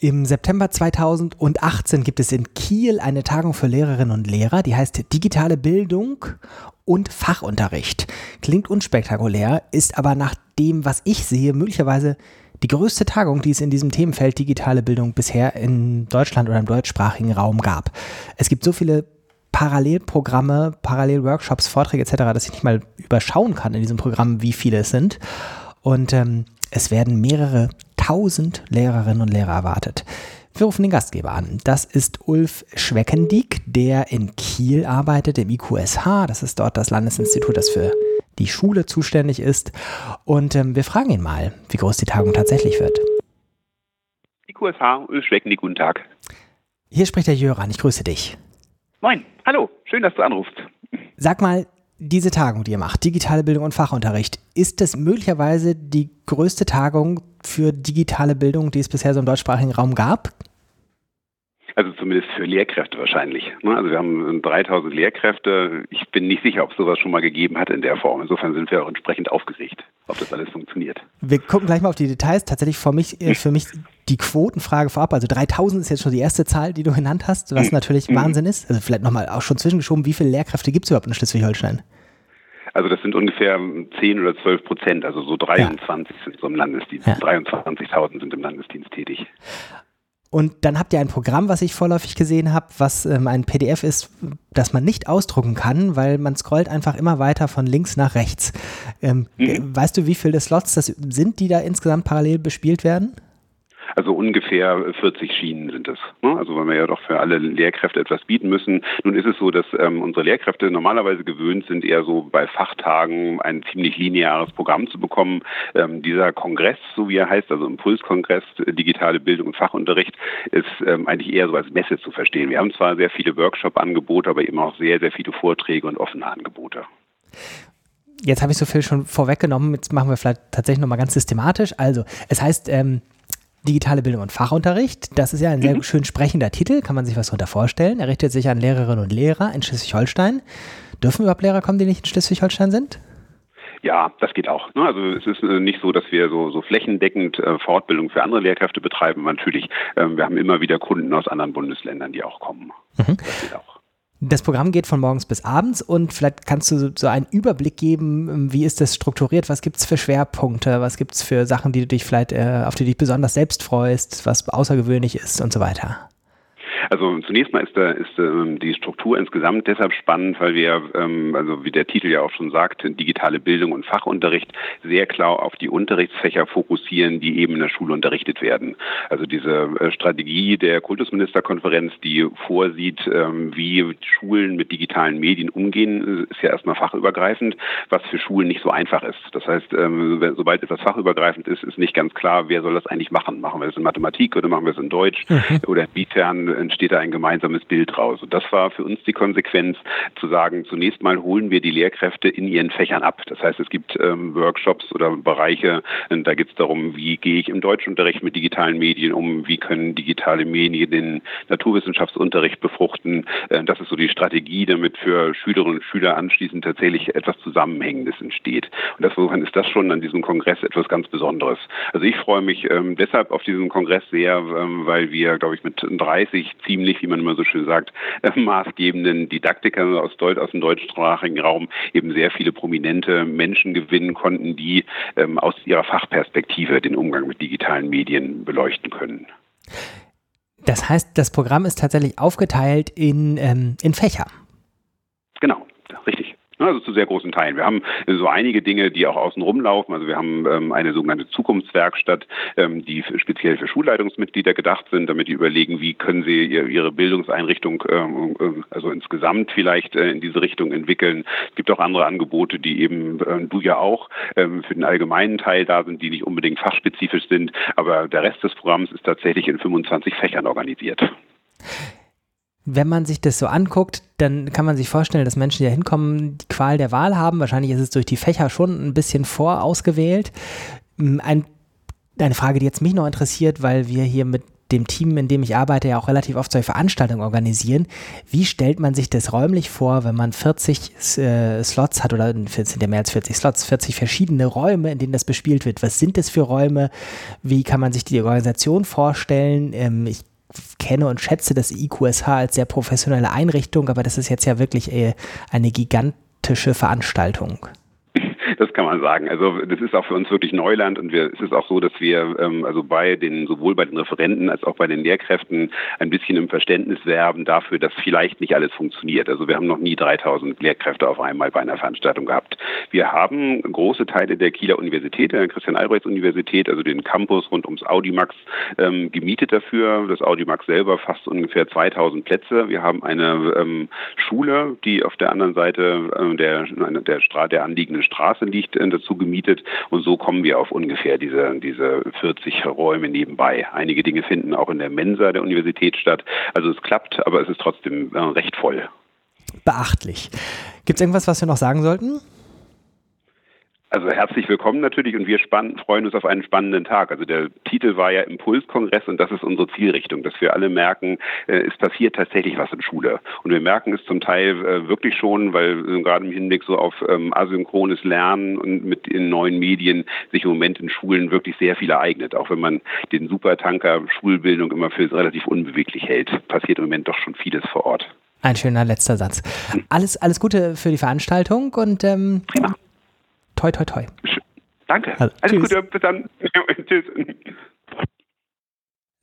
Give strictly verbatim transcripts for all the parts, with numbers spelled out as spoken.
Im September zweitausendachtzehn gibt es in Kiel eine Tagung für Lehrerinnen und Lehrer, die heißt Digitale Bildung und Fachunterricht. Klingt unspektakulär, ist aber nach dem, was ich sehe, möglicherweise die größte Tagung, die es in diesem Themenfeld digitale Bildung bisher in Deutschland oder im deutschsprachigen Raum gab. Es gibt so viele Parallelprogramme, Parallelworkshops, Vorträge et cetera, dass ich nicht mal überschauen kann in diesem Programm, wie viele es sind. Und ähm, es werden mehrere tausend Lehrerinnen und Lehrer erwartet. Wir rufen den Gastgeber an. Das ist Ulf Schweckendieck, der in Kiel arbeitet, im I Q S H. Das ist dort das Landesinstitut, das für die Schule zuständig ist. Und ähm, wir fragen ihn mal, wie groß die Tagung tatsächlich wird. I Q S H, Ulf Schweckendieck, guten Tag. Hier spricht der Jöran, ich grüße dich. Moin, hallo, schön, dass du anrufst. Sag mal, diese Tagung, die ihr macht, digitale Bildung und Fachunterricht, ist das möglicherweise die größte Tagung für digitale Bildung, die es bisher so im deutschsprachigen Raum gab? Also zumindest für Lehrkräfte wahrscheinlich. Also wir haben dreitausend Lehrkräfte. Ich bin nicht sicher, ob es sowas schon mal gegeben hat in der Form. Insofern sind wir auch entsprechend aufgeregt, ob das alles funktioniert. Wir gucken gleich mal auf die Details. Tatsächlich für mich, für mich die Quotenfrage vorab. Also dreitausend ist jetzt schon die erste Zahl, die du genannt hast, was natürlich mhm. Wahnsinn ist. Also vielleicht nochmal auch schon zwischengeschoben, wie viele Lehrkräfte gibt es überhaupt in Schleswig-Holstein? Also das sind ungefähr zehn oder zwölf Prozent, also so dreiundzwanzig ja. sind so im Landesdienst. Ja. dreiundzwanzigtausend sind im Landesdienst tätig. Und dann habt ihr ein Programm, was ich vorläufig gesehen habe, was ähm, ein P D F ist, das man nicht ausdrucken kann, weil man scrollt einfach immer weiter von links nach rechts. Ähm, mhm. Weißt du, wie viele Slots das sind, die da insgesamt parallel bespielt werden? Also ungefähr vierzig Schienen sind es. Also weil wir ja doch für alle Lehrkräfte etwas bieten müssen. Nun ist es so, dass ähm, unsere Lehrkräfte normalerweise gewöhnt sind, eher so bei Fachtagen ein ziemlich lineares Programm zu bekommen. Ähm, dieser Kongress, so wie er heißt, also Impulskongress, digitale Bildung und Fachunterricht, ist ähm, eigentlich eher so als Messe zu verstehen. Wir haben zwar sehr viele Workshop-Angebote, aber eben auch sehr, sehr viele Vorträge und offene Angebote. Jetzt habe ich so viel schon vorweggenommen. Jetzt machen wir vielleicht tatsächlich nochmal ganz systematisch. Also es heißt... Ähm Digitale Bildung und Fachunterricht, das ist ja ein sehr mhm. schön sprechender Titel, kann man sich was darunter vorstellen. Er richtet sich an Lehrerinnen und Lehrer in Schleswig-Holstein. Dürfen überhaupt Lehrer kommen, die nicht in Schleswig-Holstein sind? Ja, das geht auch. Also es ist nicht so, dass wir so, so flächendeckend Fortbildung für andere Lehrkräfte betreiben. Natürlich, wir haben immer wieder Kunden aus anderen Bundesländern, die auch kommen. Mhm. Das geht auch. Das Programm geht von morgens bis abends und vielleicht kannst du so einen Überblick geben, wie ist das strukturiert, was gibt es für Schwerpunkte, was gibt es für Sachen, die du dich vielleicht, auf die du dich besonders selbst freust, was außergewöhnlich ist und so weiter. Also zunächst mal ist, da, ist ähm, die Struktur insgesamt deshalb spannend, weil wir, ähm, also wie der Titel ja auch schon sagt, digitale Bildung und Fachunterricht sehr klar auf die Unterrichtsfächer fokussieren, die eben in der Schule unterrichtet werden. Also diese äh, Strategie der Kultusministerkonferenz, die vorsieht, ähm, wie Schulen mit digitalen Medien umgehen, ist ja erstmal fachübergreifend, was für Schulen nicht so einfach ist. Das heißt, ähm, sobald etwas fachübergreifend ist, ist nicht ganz klar, wer soll das eigentlich machen. Machen wir das in Mathematik oder machen wir das in Deutsch mhm. oder inwiefern entsteht da ein gemeinsames Bild raus. Und das war für uns die Konsequenz, zu sagen, zunächst mal holen wir die Lehrkräfte in ihren Fächern ab. Das heißt, es gibt ähm, Workshops oder Bereiche, da geht es darum, wie gehe ich im Deutschunterricht mit digitalen Medien um, wie können digitale Medien den Naturwissenschaftsunterricht befruchten. Äh, das ist so die Strategie, damit für Schülerinnen und Schüler anschließend tatsächlich etwas Zusammenhängendes entsteht. Und insofern ist das schon an diesem Kongress etwas ganz Besonderes. Also ich freue mich ähm, deshalb auf diesen Kongress sehr, ähm, weil wir, glaube ich, mit dreißig ziemlich, wie man immer so schön sagt, äh, maßgebenden Didaktikern aus, Deut- aus dem deutschsprachigen Raum eben sehr viele prominente Menschen gewinnen konnten, die ähm, aus ihrer Fachperspektive den Umgang mit digitalen Medien beleuchten können. Das heißt, das Programm ist tatsächlich aufgeteilt in, ähm, in Fächer. Genau, richtig. Also zu sehr großen Teilen. Wir haben so einige Dinge, die auch außen rumlaufen. Also wir haben ähm, eine sogenannte Zukunftswerkstatt, ähm, die für, speziell für Schulleitungsmitglieder gedacht sind, damit die überlegen, wie können sie ihr, ihre Bildungseinrichtung ähm, also insgesamt vielleicht äh, in diese Richtung entwickeln. Es gibt auch andere Angebote, die eben äh, du ja auch ähm, für den allgemeinen Teil da sind, die nicht unbedingt fachspezifisch sind. Aber der Rest des Programms ist tatsächlich in fünfundzwanzig Fächern organisiert. Wenn man sich das so anguckt, dann kann man sich vorstellen, dass Menschen, die da hinkommen, die Qual der Wahl haben. Wahrscheinlich ist es durch die Fächer schon ein bisschen vorausgewählt. Ein, eine Frage, die jetzt mich noch interessiert, weil wir hier mit dem Team, in dem ich arbeite, ja auch relativ oft solche Veranstaltungen organisieren. Wie stellt man sich das räumlich vor, wenn man vierzig äh, Slots hat oder sind ja mehr als vierzig Slots, vierzig verschiedene Räume, in denen das bespielt wird? Was sind das für Räume? Wie kann man sich die Organisation vorstellen? Ähm, ich kenne und schätze das I Q S H als sehr professionelle Einrichtung, aber das ist jetzt ja wirklich äh, eine gigantische Veranstaltung. Das kann man sagen. Also das ist auch für uns wirklich Neuland und wir, es ist auch so, dass wir ähm, also bei den sowohl bei den Referenten als auch bei den Lehrkräften ein bisschen im Verständnis werben dafür, dass vielleicht nicht alles funktioniert. Also wir haben noch nie dreitausend Lehrkräfte auf einmal bei einer Veranstaltung gehabt. Wir haben große Teile der Kieler Universität, der Christian-Albrechts-Universität, also den Campus rund ums Audimax, ähm, gemietet dafür. Das Audimax selber fasst ungefähr zweitausend Plätze. Wir haben eine ähm, Schule, die auf der anderen Seite äh, der, der, Stra- der anliegenden Straße liegt, dazu gemietet und so kommen wir auf ungefähr diese, diese vierzig Räume nebenbei. Einige Dinge finden auch in der Mensa der Universität statt. Also es klappt, aber es ist trotzdem recht voll. Beachtlich. Gibt es irgendwas, was wir noch sagen sollten? Also herzlich willkommen natürlich und wir spann- freuen uns auf einen spannenden Tag. Also der Titel war ja Impulskongress und das ist unsere Zielrichtung, dass wir alle merken, äh, es passiert tatsächlich was in Schule. Und wir merken es zum Teil äh, wirklich schon, weil äh, gerade im Hinblick so auf ähm, asynchrones Lernen und mit den neuen Medien sich im Moment in Schulen wirklich sehr viel ereignet. Auch wenn man den Supertanker Schulbildung immer für relativ unbeweglich hält, passiert im Moment doch schon vieles vor Ort. Ein schöner letzter Satz. Alles, alles Gute für die Veranstaltung und ähm prima. Toi, toi, toi. Danke. Also, Alles Gute, bis dann. Tschüss.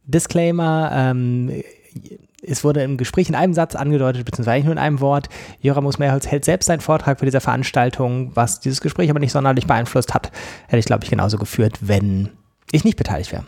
Disclaimer, ähm, es wurde im Gespräch in einem Satz angedeutet, beziehungsweise nur in einem Wort. Joramus Mehrholz hält selbst seinen Vortrag für diese Veranstaltung, was dieses Gespräch aber nicht sonderlich beeinflusst hat. Hätte ich, glaube ich, genauso geführt, wenn ich nicht beteiligt wäre.